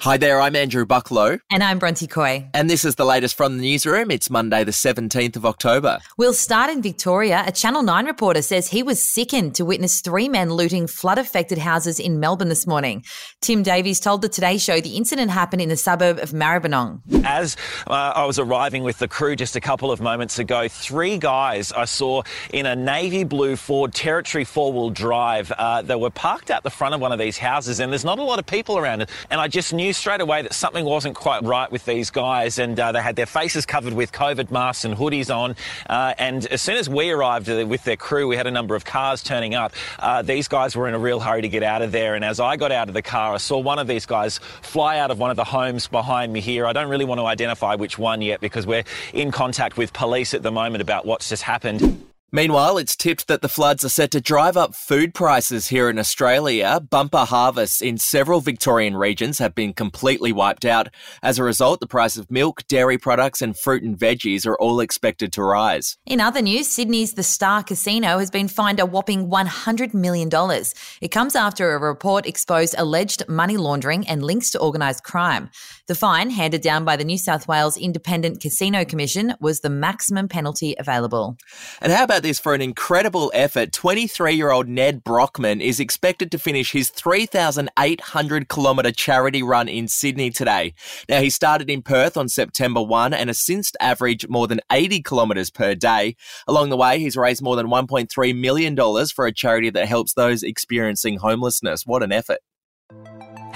Hi there, I'm Andrew Bucklow. And I'm Bronte Coy. And this is the latest from the newsroom. It's Monday the 17th of October. We'll start in Victoria. A Channel 9 reporter says he was sickened to witness three men looting flood-affected houses in Melbourne this morning. Tim Davies told the Today Show the incident happened in the suburb of Maribyrnong. As I was arriving with the crew just a couple of moments ago, three guys I saw in a navy blue Ford Territory four-wheel drive. They were parked out the front of one of these houses, and there's not a lot of people around it. And I just knew straight away that something wasn't quite right with these guys, and they had their faces covered with COVID masks and hoodies on, and as soon as we arrived with their crew, we had a number of cars turning up. These guys were in a real hurry to get out of there, and as I got out of the car, I saw one of these guys fly out of one of the homes behind me here. I don't really want to identify which one yet because we're in contact with police at the moment about what's just happened. Meanwhile, it's tipped that the floods are set to drive up food prices here in Australia. Bumper harvests in several Victorian regions have been completely wiped out. As a result, the price of milk, dairy products and fruit and veggies are all expected to rise. In other news, Sydney's The Star Casino has been fined a whopping $100 million. It comes after a report exposed alleged money laundering and links to organised crime. The fine, handed down by the New South Wales Independent Casino Commission, was the maximum penalty available. And how about this for an incredible effort? 23-year-old Ned Brockman is expected to finish his 3,800-kilometre charity run in Sydney today. Now, he started in Perth on September 1 and has since averaged more than 80 kilometres per day. Along the way, he's raised more than $1.3 million for a charity that helps those experiencing homelessness. What an effort.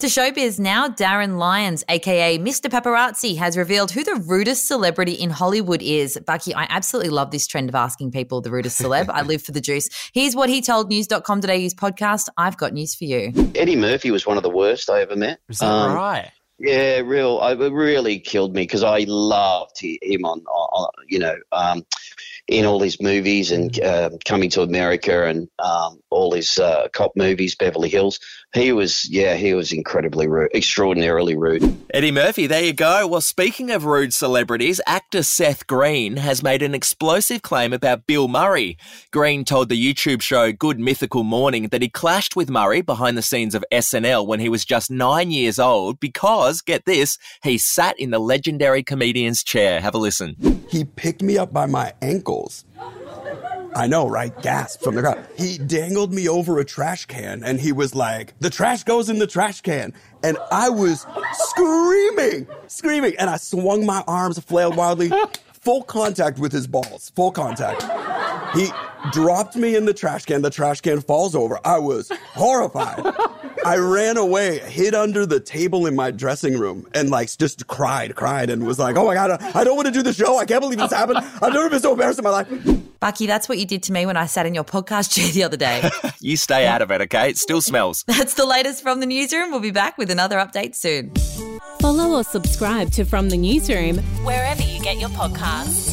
To showbiz now, Darren Lyons, a.k.a. Mr. Paparazzi, has revealed who the rudest celebrity in Hollywood is. Bucky, I absolutely love this trend of asking people the rudest celeb. I live for the juice. Here's what he told news.com.au's podcast, I've Got News For You. Eddie Murphy was one of the worst I ever met. Is that right? Yeah, it really killed me because I loved him on in all his movies and Coming to America and all his cop movies, Beverly Hills. He was incredibly rude, extraordinarily rude. Eddie Murphy, there you go. Well, speaking of rude celebrities, actor Seth Green has made an explosive claim about Bill Murray. Green told the YouTube show Good Mythical Morning that he clashed with Murray behind the scenes of SNL when he was just 9 years old because, get this, he sat in the legendary comedian's chair. Have a listen. He picked me up by my ankles. I know, right? Gasp from the crowd. He dangled me over a trash can and he was like, the trash goes in the trash can. And I was screaming. And I swung my arms, flailed wildly, full contact with his balls, full contact. He dropped me in the trash can falls over. I was horrified. I ran away, hid under the table in my dressing room and just cried and was like, oh my God, I don't want to do the show. I can't believe this happened. I've never been so embarrassed in my life. Bucky, that's what you did to me when I sat in your podcast chair the other day. You stay out of it, okay? It still smells. That's the latest from the newsroom. We'll be back with another update soon. Follow or subscribe to From the Newsroom wherever you get your podcasts.